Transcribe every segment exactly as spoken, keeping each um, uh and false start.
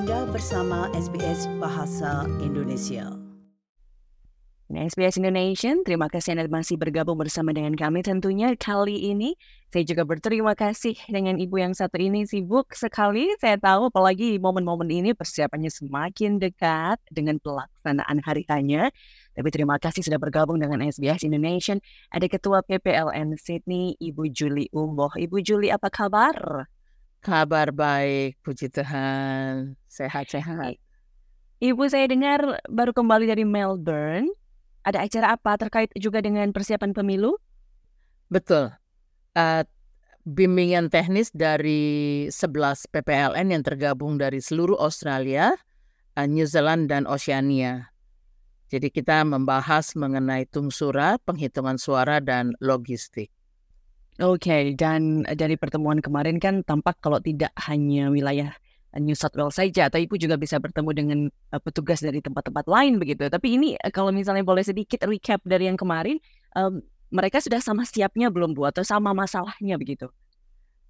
Anda bersama S B S Bahasa Indonesia. S B S Indonesian, terima kasih Anda masih bergabung bersama dengan kami tentunya kali ini. Saya juga berterima kasih dengan Ibu yang satu ini sibuk sekali. Saya tahu apalagi momen-momen ini persiapannya semakin dekat dengan pelaksanaan hari-harinya. Tapi terima kasih sudah bergabung dengan S B S Indonesian. Ada Ketua P P L N Sydney, Ibu Juli Umboh. Ibu Juli, apa kabar? Kabar baik, puji Tuhan. Sehat-sehat. Ibu, saya dengar baru kembali dari Melbourne. Ada acara apa terkait juga dengan persiapan pemilu? Betul. Uh, bimbingan teknis dari sebelas P P L N yang tergabung dari seluruh Australia, uh, New Zealand, dan Oceania. Jadi kita membahas mengenai tungsura, penghitungan suara, dan logistik. Oke, okay, dan dari pertemuan kemarin kan tampak kalau tidak hanya wilayah New South Wales saja, tapi Ibu juga bisa bertemu dengan uh, petugas dari tempat-tempat lain begitu. Tapi ini uh, kalau misalnya boleh sedikit recap dari yang kemarin, um, mereka sudah sama siapnya belum Bu atau sama masalahnya begitu?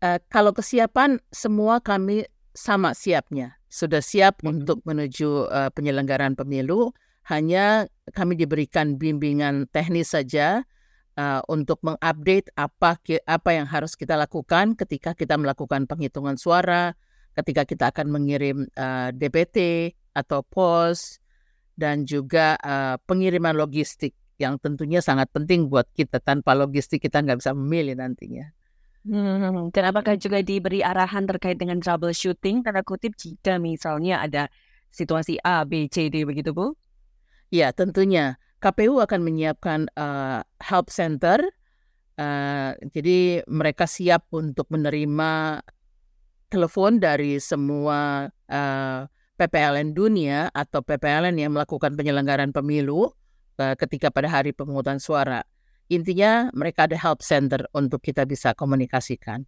Uh, kalau kesiapan semua kami sama siapnya, sudah siap hmm. untuk menuju uh, penyelenggaraan pemilu. Hanya kami diberikan bimbingan teknis saja uh, untuk mengupdate apa ki- apa yang harus kita lakukan ketika kita melakukan penghitungan suara. Ketika kita akan mengirim uh, D P T atau P O S dan juga uh, pengiriman logistik yang tentunya sangat penting buat kita. Tanpa logistik kita nggak bisa memilih nantinya. Hmm, dan apakah juga diberi arahan terkait dengan troubleshooting tanda kutip jika misalnya ada situasi A, B, C, D begitu Bu? Ya tentunya K P U akan menyiapkan uh, help center. Uh, jadi mereka siap untuk menerima telepon dari semua uh, P P L N dunia atau P P L N yang melakukan penyelenggaraan pemilu uh, ketika pada hari pemungutan suara. Intinya mereka ada help center untuk kita bisa komunikasikan.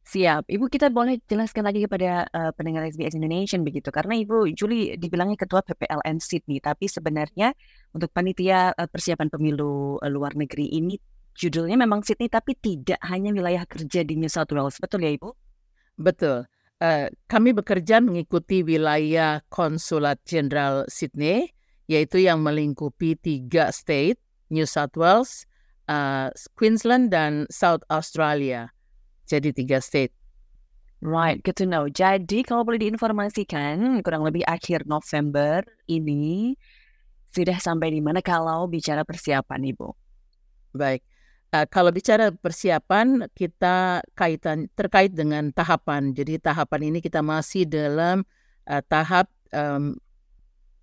Siap. Ibu, kita boleh jelaskan lagi kepada uh, pendengar S B S Indonesian begitu. Karena Ibu Juli dibilangnya Ketua P P L N Sydney, tapi sebenarnya untuk panitia uh, persiapan pemilu uh, luar negeri ini judulnya memang Sydney, tapi tidak hanya wilayah kerja di New South Wales. Betul ya Ibu? Betul. Uh, kami bekerja mengikuti wilayah Konsulat Jenderal Sydney, yaitu yang melingkupi tiga state, New South Wales, uh, Queensland, dan South Australia. Jadi tiga state. Right, good to know. Jadi kalau boleh diinformasikan, kurang lebih akhir November ini sudah sampai di mana kalau bicara persiapan, Ibu? Baik. Uh, kalau bicara persiapan, kita kaitan terkait dengan tahapan. Jadi tahapan ini kita masih dalam uh, tahap um,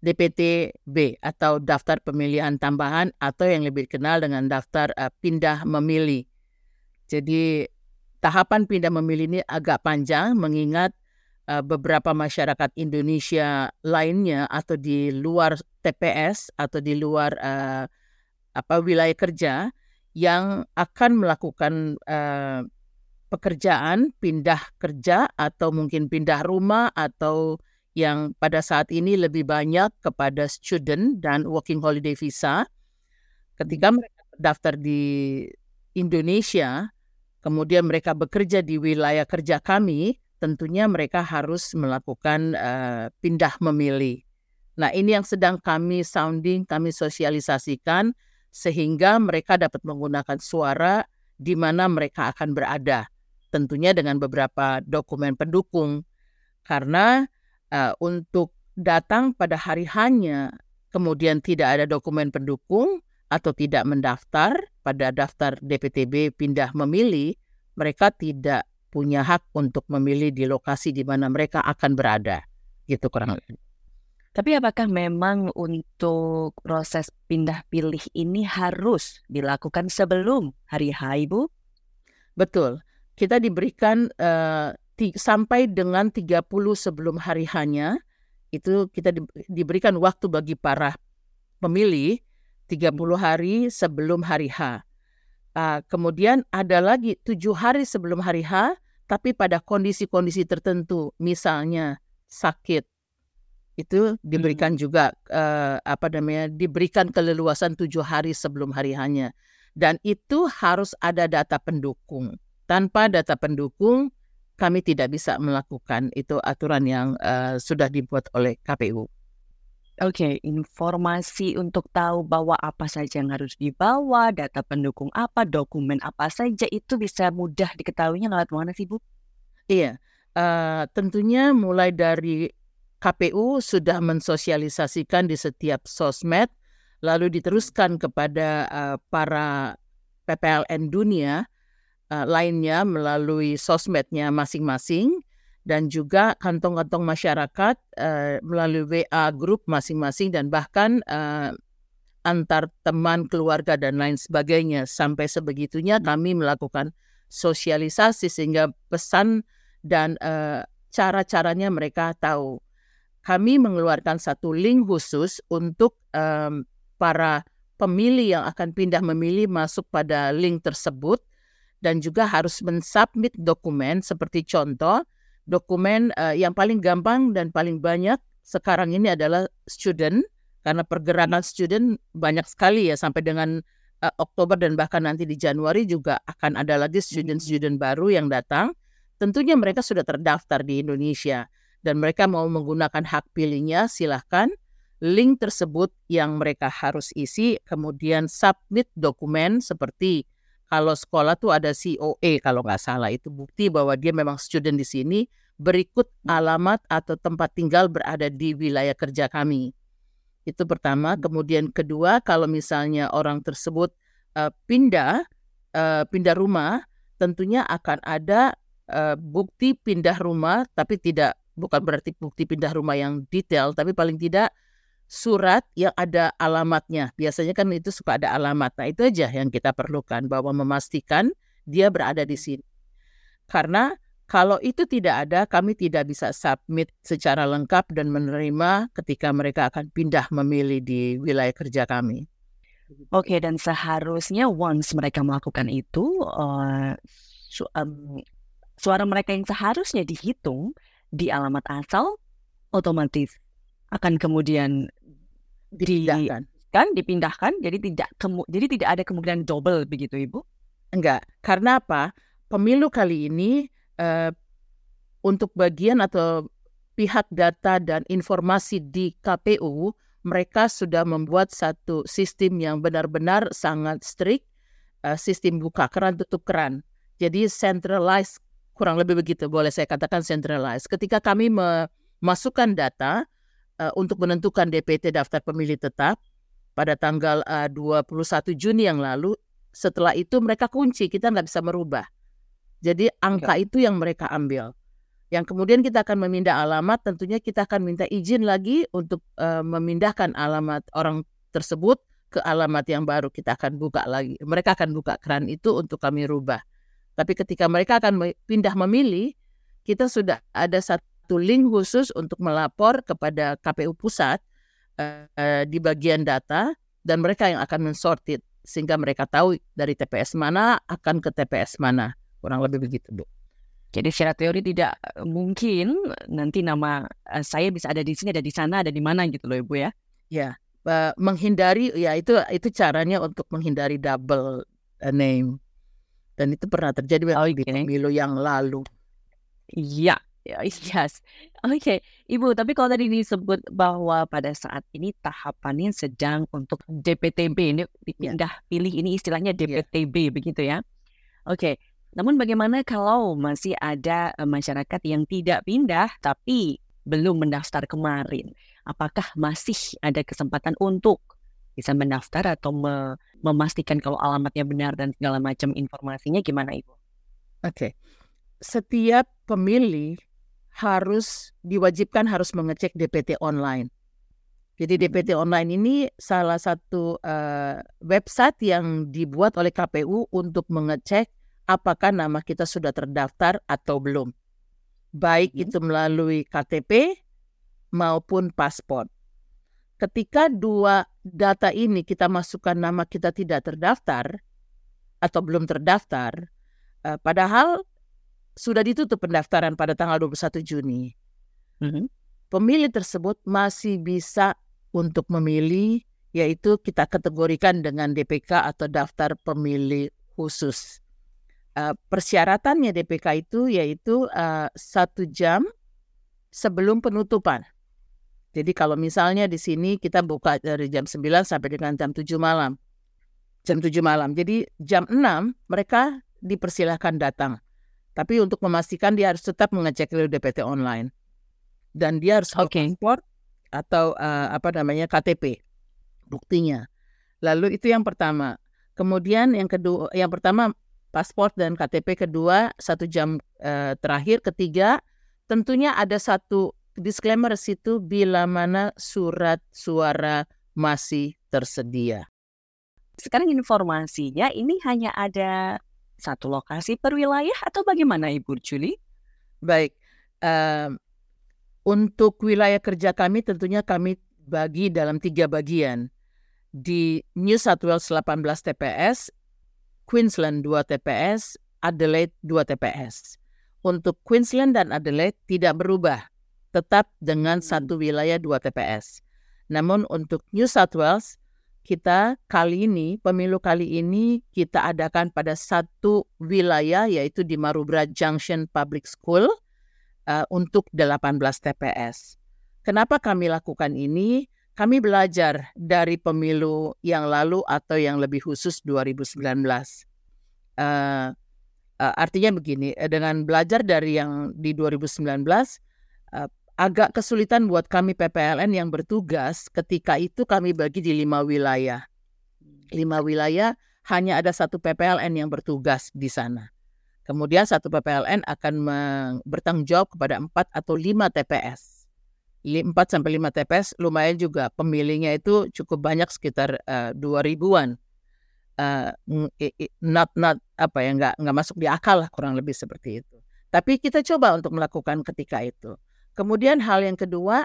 D P T B atau daftar pemilihan tambahan atau yang lebih dikenal dengan daftar uh, pindah memilih. Jadi tahapan pindah memilih ini agak panjang mengingat uh, beberapa masyarakat Indonesia lainnya atau di luar T P S atau di luar uh, apa wilayah kerja yang akan melakukan uh, pekerjaan, pindah kerja atau mungkin pindah rumah atau yang pada saat ini lebih banyak kepada student dan working holiday visa. Ketika mereka daftar di Indonesia, kemudian mereka bekerja di wilayah kerja kami, tentunya mereka harus melakukan uh, pindah memilih. Nah, ini yang sedang kami sounding, kami sosialisasikan sehingga mereka dapat menggunakan suara di mana mereka akan berada. Tentunya dengan beberapa dokumen pendukung. Karena uh, untuk datang pada hari hanya kemudian tidak ada dokumen pendukung atau tidak mendaftar pada daftar D P T B pindah memilih, mereka tidak punya hak untuk memilih di lokasi di mana mereka akan berada. Gitu kurang lebih. Tapi apakah memang untuk proses pindah pilih ini harus dilakukan sebelum hari H, Bu? Betul. Kita diberikan uh, t- sampai dengan tiga puluh sebelum hari H-nya, itu kita di- diberikan waktu bagi para pemilih tiga puluh hari sebelum hari H. Uh, kemudian ada lagi tujuh hari sebelum hari H, tapi pada kondisi-kondisi tertentu, misalnya sakit, itu diberikan hmm. juga uh, apa namanya diberikan keleluasan tujuh hari sebelum hari hanya, dan itu harus ada data pendukung. Tanpa data pendukung kami tidak bisa melakukan itu aturan yang uh, sudah dibuat oleh K P U. Oke, okay, informasi untuk tahu bahwa apa saja yang harus dibawa, data pendukung apa, dokumen apa saja itu bisa mudah diketahuinya lewat mana sih, Bu? Iya, uh, tentunya mulai dari K P U sudah mensosialisasikan di setiap sosmed, lalu diteruskan kepada uh, para P P L N dunia uh, lainnya melalui sosmednya masing-masing. Dan juga kantong-kantong masyarakat uh, melalui W A grup masing-masing dan bahkan uh, antar teman, keluarga, dan lain sebagainya. Sampai sebegitunya kami melakukan sosialisasi sehingga pesan dan uh, cara-caranya mereka tahu. Kami mengeluarkan satu link khusus untuk um, para pemilih yang akan pindah memilih masuk pada link tersebut dan juga harus mensubmit dokumen seperti contoh. Dokumen uh, yang paling gampang dan paling banyak sekarang ini adalah student, karena pergerakan student banyak sekali ya, sampai dengan uh, Oktober dan bahkan nanti di Januari juga akan ada lagi student-student baru yang datang. Tentunya mereka sudah terdaftar di Indonesia dan mereka mau menggunakan hak pilihnya, silahkan. Link tersebut yang mereka harus isi, kemudian submit dokumen seperti kalau sekolah tuh ada C O E kalau nggak salah, itu bukti bahwa dia memang student di sini, berikut alamat atau tempat tinggal berada di wilayah kerja kami. Itu pertama. Kemudian kedua, kalau misalnya orang tersebut uh, pindah, uh, pindah rumah, tentunya akan ada uh, bukti pindah rumah, tapi tidak, bukan berarti bukti pindah rumah yang detail, tapi paling tidak surat yang ada alamatnya. Biasanya kan itu suka ada alamat. Nah itu aja yang kita perlukan, bahwa memastikan dia berada di sini. Karena kalau itu tidak ada, kami tidak bisa submit secara lengkap dan menerima ketika mereka akan pindah memilih di wilayah kerja kami. Oke, okay, dan seharusnya once mereka melakukan itu, uh, su- um, suara mereka yang seharusnya dihitung di alamat asal otomatis akan kemudian dipindahkan, di, kan dipindahkan, jadi tidak kemu- jadi tidak ada kemungkinan double begitu, Ibu? Enggak, karena apa? Pemilu kali ini uh, untuk bagian atau pihak data dan informasi di K P U, mereka sudah membuat satu sistem yang benar-benar sangat strict, uh, sistem buka keran tutup keran. Jadi centralized, kurang lebih begitu, boleh saya katakan centralized. Ketika kami memasukkan data Uh, untuk menentukan D P T daftar pemilih tetap pada tanggal uh, dua puluh satu Juni yang lalu, setelah itu mereka kunci, kita nggak bisa merubah. Jadi angka ya. Itu yang mereka ambil. Yang kemudian kita akan memindah alamat, tentunya kita akan minta izin lagi untuk uh, memindahkan alamat orang tersebut ke alamat yang baru. Kita akan buka lagi, mereka akan buka keran itu untuk kami rubah. Tapi ketika mereka akan pindah memilih, kita sudah ada satu link khusus untuk melapor kepada K P U pusat uh, uh, di bagian data, dan mereka yang akan mensortir sehingga mereka tahu dari T P S mana akan ke T P S mana, kurang lebih begitu, Bu. Jadi secara teori tidak mungkin nanti nama uh, saya bisa ada di sini, ada di sana, ada di mana gitu loh, Ibu ya? Ya, uh, menghindari ya itu itu caranya untuk menghindari double uh, name, dan itu pernah terjadi oh, di pemilu yang lalu. Iya. Yes. Oke, okay. Ibu, tapi kalau tadi disebut bahwa pada saat ini tahapannya sedang untuk D P T B, ini pindah yeah. pilih, ini istilahnya D P T B yeah. begitu ya. Oke, okay. Namun bagaimana kalau masih ada masyarakat yang tidak pindah tapi belum mendaftar kemarin? Apakah masih ada kesempatan untuk bisa mendaftar atau me- memastikan kalau alamatnya benar dan segala macam informasinya gimana, Ibu? Oke, okay. Setiap pemilih harus diwajibkan harus mengecek D P T online. Jadi D P T online ini salah satu uh, website yang dibuat oleh K P U untuk mengecek apakah nama kita sudah terdaftar atau belum. Baik itu melalui K T P maupun paspor. Ketika dua data ini kita masukkan nama kita tidak terdaftar atau belum terdaftar, uh, padahal sudah ditutup pendaftaran pada tanggal dua puluh satu Juni. Mm-hmm. Pemilih tersebut masih bisa untuk memilih, yaitu kita kategorikan dengan D P K atau daftar pemilih khusus. Uh, persyaratannya D P K itu yaitu uh, satu jam sebelum penutupan. Jadi kalau misalnya di sini kita buka dari jam sembilan sampai dengan jam tujuh malam. Jam tujuh malam. Jadi jam enam mereka dipersilahkan datang. Tapi untuk memastikan dia harus tetap mengecek dulu D P T online. Dan dia harus okay. paspor atau uh, apa namanya K T P buktinya. Lalu itu yang pertama. Kemudian yang kedua, yang pertama paspor dan K T P, kedua satu jam e, terakhir, ketiga tentunya ada satu disclaimer situ, bila mana surat suara masih tersedia. Sekarang informasinya ini hanya ada satu lokasi per wilayah atau bagaimana Ibu Juli? Baik, e, untuk wilayah kerja kami tentunya kami bagi dalam tiga bagian. Di New South Wales delapan belas T P S, Queensland dua T P S, Adelaide dua T P S. Untuk Queensland dan Adelaide tidak berubah, tetap dengan satu wilayah dua T P S. Namun untuk New South Wales, kita kali ini, pemilu kali ini kita adakan pada satu wilayah, yaitu di Marubra Junction Public School uh, untuk delapan belas T P S. Kenapa kami lakukan ini? Kami belajar dari pemilu yang lalu atau yang lebih khusus dua ribu sembilan belas. Uh, uh, artinya begini, dengan belajar dari yang di dua ribu sembilan belas, uh, agak kesulitan buat kami P P L N yang bertugas. Ketika itu kami bagi di lima wilayah. Lima wilayah hanya ada satu P P L N yang bertugas di sana. Kemudian satu P P L N akan meng- bertanggung jawab kepada empat atau lima T P S. empat sampai lima T P S lumayan juga, pemilihnya itu cukup banyak, sekitar uh, dua ribuan. Uh, not not apa ya nggak nggak masuk di akal lah, kurang lebih seperti itu. Tapi kita coba untuk melakukan ketika itu. Kemudian hal yang kedua,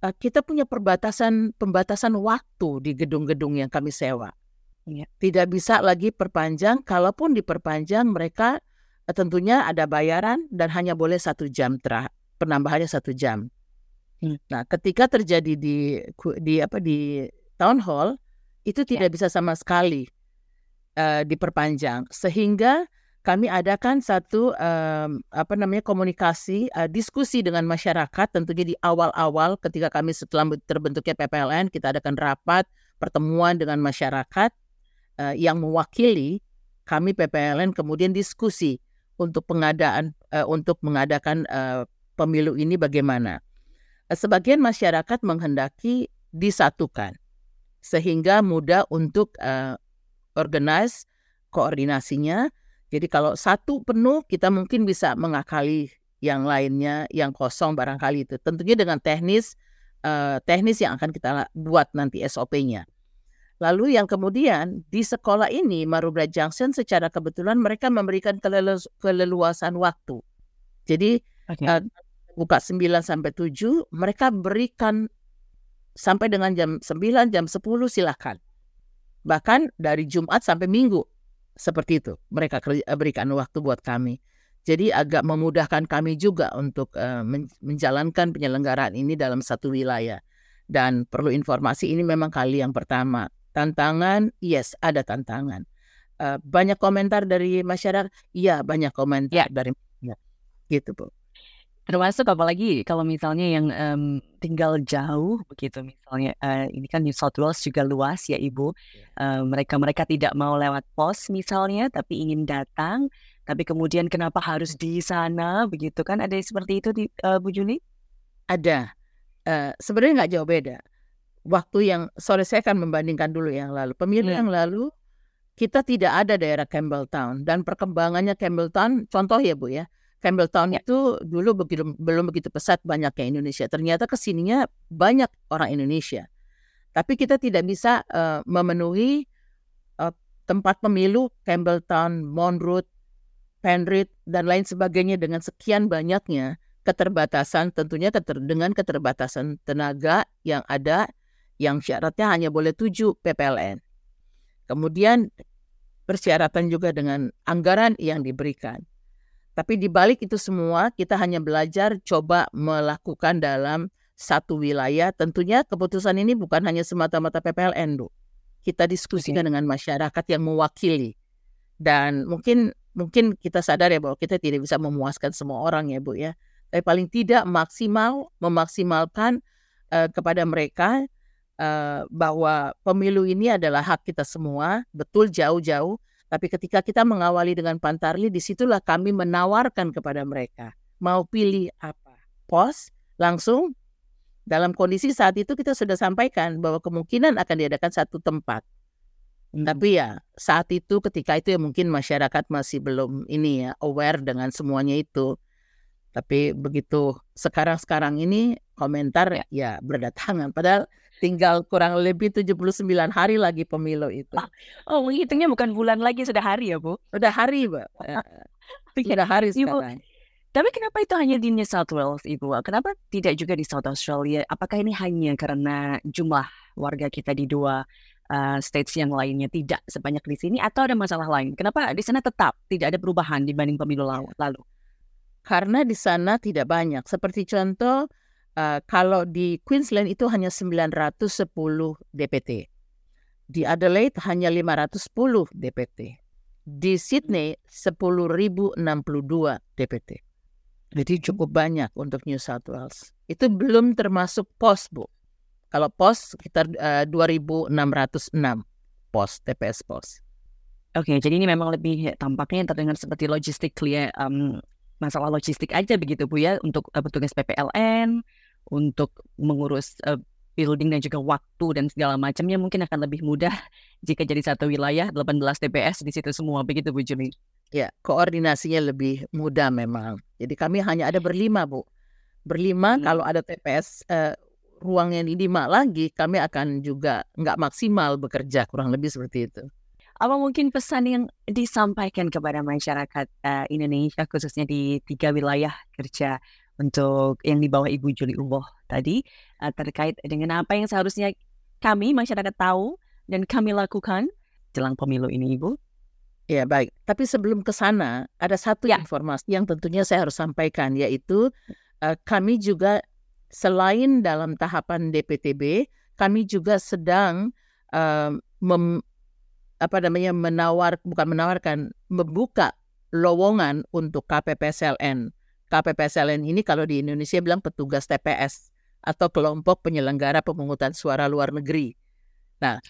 uh, kita punya perbatasan pembatasan waktu di gedung-gedung yang kami sewa. Ya. Tidak bisa lagi perpanjang, kalaupun diperpanjang mereka uh, tentunya ada bayaran dan hanya boleh satu jam terah penambahannya satu jam. Nah, ketika terjadi di di apa di town hall itu tidak ya. bisa sama sekali uh, diperpanjang, sehingga kami adakan satu um, apa namanya komunikasi uh, diskusi dengan masyarakat, tentunya di awal-awal ketika kami setelah terbentuknya P P L N, kita adakan rapat pertemuan dengan masyarakat uh, yang mewakili kami P P L N, kemudian diskusi untuk pengadaan uh, untuk mengadakan uh, pemilu ini bagaimana. Sebagian masyarakat menghendaki disatukan sehingga mudah untuk uh, organize koordinasinya. Jadi kalau satu penuh kita mungkin bisa mengakali yang lainnya yang kosong barangkali, itu tentunya dengan teknis uh, teknis yang akan kita buat nanti S O P-nya. Lalu yang kemudian di sekolah ini Marubra Junction secara kebetulan mereka memberikan kelelu- keleluasan waktu. Jadi okay. uh, buka sembilan sampai tujuh, mereka berikan sampai dengan jam sembilan, jam sepuluh silakan. Bahkan dari Jumat sampai Minggu. Seperti itu. Mereka berikan waktu buat kami. Jadi agak memudahkan kami juga untuk uh, menjalankan penyelenggaraan ini dalam satu wilayah. Dan perlu informasi, ini memang kali yang pertama. Tantangan, yes, ada tantangan. Uh, banyak komentar dari masyarakat? Iya, banyak komentar ya. dari ya. Gitu, Bu. Termasuk apalagi kalau misalnya yang um, tinggal jauh begitu, misalnya uh, ini kan New South Wales juga luas ya Ibu, uh, mereka-mereka tidak mau lewat pos misalnya tapi ingin datang, tapi kemudian kenapa harus di sana begitu kan, ada seperti itu di, uh, Bu Juli? Ada, uh, sebenarnya nggak jauh beda. Waktu yang, sorry saya akan membandingkan dulu yang lalu, pemilu hmm. yang lalu kita tidak ada daerah Campbelltown dan perkembangannya Campbelltown, contoh ya Bu ya, Campbelltown ya. itu dulu belum, belum begitu pesat banyaknya Indonesia. Ternyata kesininya banyak orang Indonesia. Tapi kita tidak bisa uh, memenuhi uh, tempat pemilu Campbelltown, Monroe, Penrith, dan lain sebagainya dengan sekian banyaknya keterbatasan. Tentunya keter, dengan keterbatasan tenaga yang ada, yang syaratnya hanya boleh tujuh P P L N. Kemudian persyaratan juga dengan anggaran yang diberikan. Tapi di balik itu semua kita hanya belajar coba melakukan dalam satu wilayah. Tentunya keputusan ini bukan hanya semata-mata P P L N, Bu. Kita diskusikan okay. dengan masyarakat yang mewakili. Dan mungkin mungkin kita sadar ya bahwa kita tidak bisa memuaskan semua orang ya Bu ya. Tapi paling tidak maksimal memaksimalkan uh, kepada mereka uh, bahwa pemilu ini adalah hak kita semua, betul jauh-jauh. Tapi ketika kita mengawali dengan Pantarli, disitulah kami menawarkan kepada mereka mau pilih apa, pos langsung. Dalam kondisi saat itu kita sudah sampaikan bahwa kemungkinan akan diadakan satu tempat. Hmm. Tapi ya saat itu ketika itu ya mungkin masyarakat masih belum ini ya aware dengan semuanya itu. Tapi begitu sekarang-sekarang ini komentar ya, ya berdatangan. Padahal tinggal kurang lebih tujuh puluh sembilan hari lagi pemilu itu. Oh, menghitungnya bukan bulan lagi, sudah hari ya Bu? Sudah hari Bu. Sudah hari sekarang. Ibu. Tapi kenapa itu hanya di New South Wales, Ibu? Kenapa tidak juga di South Australia? Apakah ini hanya karena jumlah warga kita di dua uh, states yang lainnya tidak sebanyak di sini? Atau ada masalah lain? Kenapa di sana tetap tidak ada perubahan dibanding pemilu lalu? Karena di sana tidak banyak. Seperti contoh, uh, kalau di Queensland itu hanya sembilan ratus sepuluh D P T. Di Adelaide hanya lima ratus sepuluh D P T. Di Sydney sepuluh ribu enam puluh dua D P T. Jadi cukup banyak untuk New South Wales. Itu belum termasuk pos, Bu. Kalau pos sekitar uh, dua ribu enam ratus enam pos, T P S pos. Oke, okay, jadi ini memang lebih tampaknya terdengar seperti logistik ya, um, masalah logistik aja begitu Bu ya, untuk uh, petugas P P L N, untuk mengurus uh, building dan juga waktu dan segala macamnya mungkin akan lebih mudah jika jadi satu wilayah delapan belas T P S di situ semua begitu Bu Juli. Ya, koordinasinya lebih mudah memang. Jadi kami hanya ada berlima, Bu. Berlima, hmm. Kalau ada T P S eh, ruang yang lima lagi, kami akan juga nggak maksimal bekerja, kurang lebih seperti itu. Apa mungkin pesan yang disampaikan kepada masyarakat uh, Indonesia, khususnya di tiga wilayah kerja untuk yang di bawah Ibu Juli Umboh tadi, uh, terkait dengan apa yang seharusnya kami, masyarakat tahu dan kami lakukan jelang pemilu ini, Ibu? Ya baik, tapi sebelum ke sana ada satu ya. Informasi yang tentunya saya harus sampaikan, yaitu uh, kami juga selain dalam tahapan D P T B, kami juga sedang uh, mem, apa namanya menawar bukan menawarkan membuka lowongan untuk K P P S L N. K P P S L N ini kalau di Indonesia bilang petugas T P S atau kelompok penyelenggara pemungutan suara luar negeri. Nah,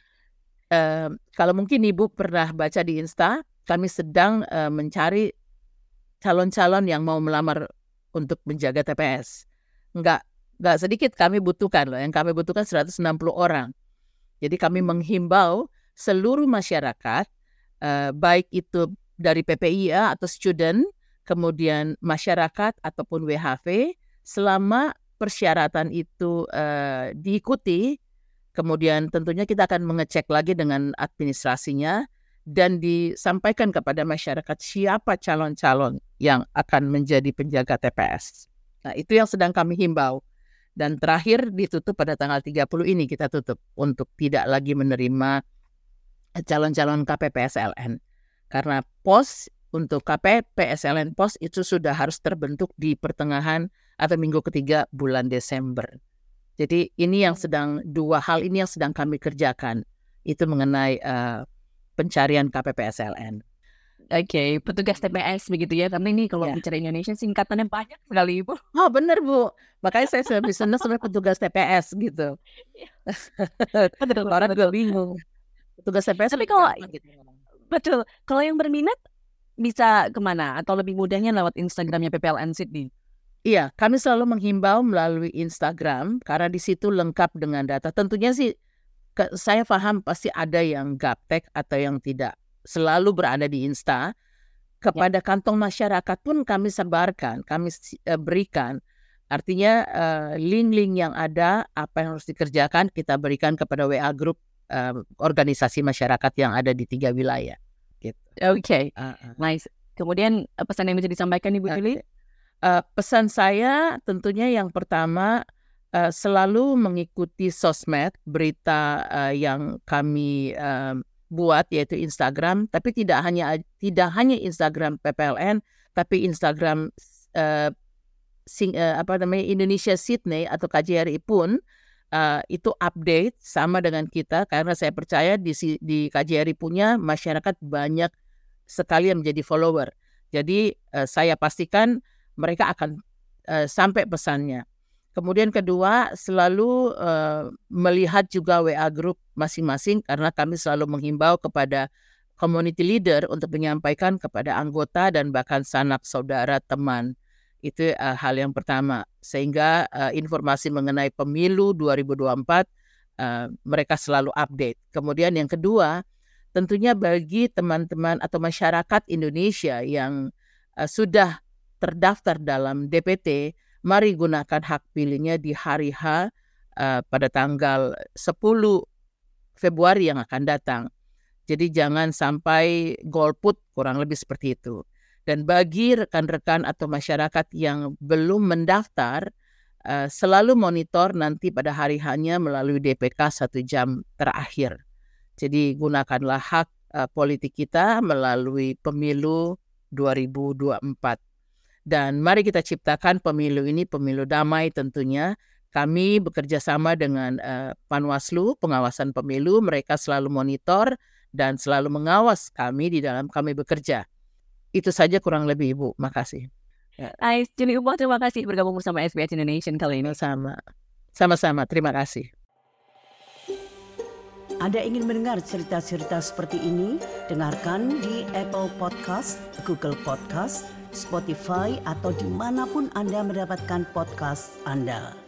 Uh, kalau mungkin Ibu pernah baca di Insta, kami sedang uh, mencari calon-calon yang mau melamar untuk menjaga T P S. Enggak, enggak sedikit kami butuhkan loh. Yang kami butuhkan seratus enam puluh orang. Jadi kami menghimbau seluruh masyarakat, uh, baik itu dari P P I A atau student, kemudian masyarakat ataupun W H V, selama persyaratan itu uh, diikuti. Kemudian tentunya kita akan mengecek lagi dengan administrasinya dan disampaikan kepada masyarakat siapa calon-calon yang akan menjadi penjaga T P S. Nah, itu yang sedang kami himbau. Dan terakhir ditutup pada tanggal tiga puluh ini kita tutup untuk tidak lagi menerima calon-calon K P P S L N. Karena pos untuk K P P S L N pos itu sudah harus terbentuk di pertengahan atau minggu ketiga bulan Desember. Jadi ini yang sedang, dua hal ini yang sedang kami kerjakan. Itu mengenai uh, pencarian K P P S L N. Oke, okay, petugas T P S begitu ya. Karena ini kalau yeah. bicara Indonesia singkatannya banyak sekali Ibu. Oh benar Bu. Makanya saya sudah bisa sebagai petugas T P S gitu. Orang gue bingung. Petugas T P S. Tapi kalau, gitu. Betul. Kalau yang berminat bisa kemana? Atau lebih mudahnya lewat Instagramnya P P L N Sydney? Iya, kami selalu menghimbau melalui Instagram karena di situ lengkap dengan data. Tentunya sih ke, saya paham pasti ada yang gaptek atau yang tidak selalu berada di Insta. Kepada ya. Kantong masyarakat pun kami sebarkan, kami eh, berikan. Artinya eh, link-link yang ada, apa yang harus dikerjakan kita berikan kepada W A Group eh, organisasi masyarakat yang ada di tiga wilayah. Gitu. Oke, okay. uh-uh. Nice. Kemudian pesan yang bisa disampaikan Ibu Juli? Okay. Uh, pesan saya tentunya yang pertama uh, selalu mengikuti sosmed berita uh, yang kami uh, buat yaitu Instagram, tapi tidak hanya tidak hanya Instagram P P L N tapi Instagram uh, sing, uh, apa namanya Indonesia Sydney atau K J R I pun uh, itu update sama dengan kita karena saya percaya di di K J R I punya masyarakat banyak sekalian menjadi follower. Jadi eh, saya pastikan mereka akan eh, sampai pesannya. Kemudian kedua, selalu eh, melihat juga W A group masing-masing, karena kami selalu menghimbau kepada community leader untuk menyampaikan kepada anggota dan bahkan sanak saudara teman. Itu uh, hal yang pertama. Sehingga uh, informasi mengenai pemilu dua ribu dua puluh empat uh, mereka selalu update. Kemudian yang kedua, tentunya bagi teman-teman atau masyarakat Indonesia yang uh, sudah terdaftar dalam D P T, mari gunakan hak pilihnya di hari H uh, pada tanggal sepuluh Februari yang akan datang. Jadi jangan sampai golput, kurang lebih seperti itu. Dan bagi rekan-rekan atau masyarakat yang belum mendaftar, selalu monitor nanti pada hari hanya melalui D P K satu jam terakhir. Jadi gunakanlah hak politik kita melalui pemilu dua ribu dua puluh empat. Dan mari kita ciptakan pemilu ini, pemilu damai tentunya. Kami bekerja sama dengan Panwaslu, pengawasan pemilu, mereka selalu monitor dan selalu mengawas kami di dalam kami bekerja. Itu saja kurang lebih, Ibu. Makasih. Ais, Juli Umboh, terima kasih bergabung bersama S B S Indonesian kali ini. Sama. Sama-sama, terima kasih. Anda ingin mendengar cerita-cerita seperti ini? Dengarkan di Apple Podcast, Google Podcast, Spotify, atau dimanapun Anda mendapatkan podcast Anda.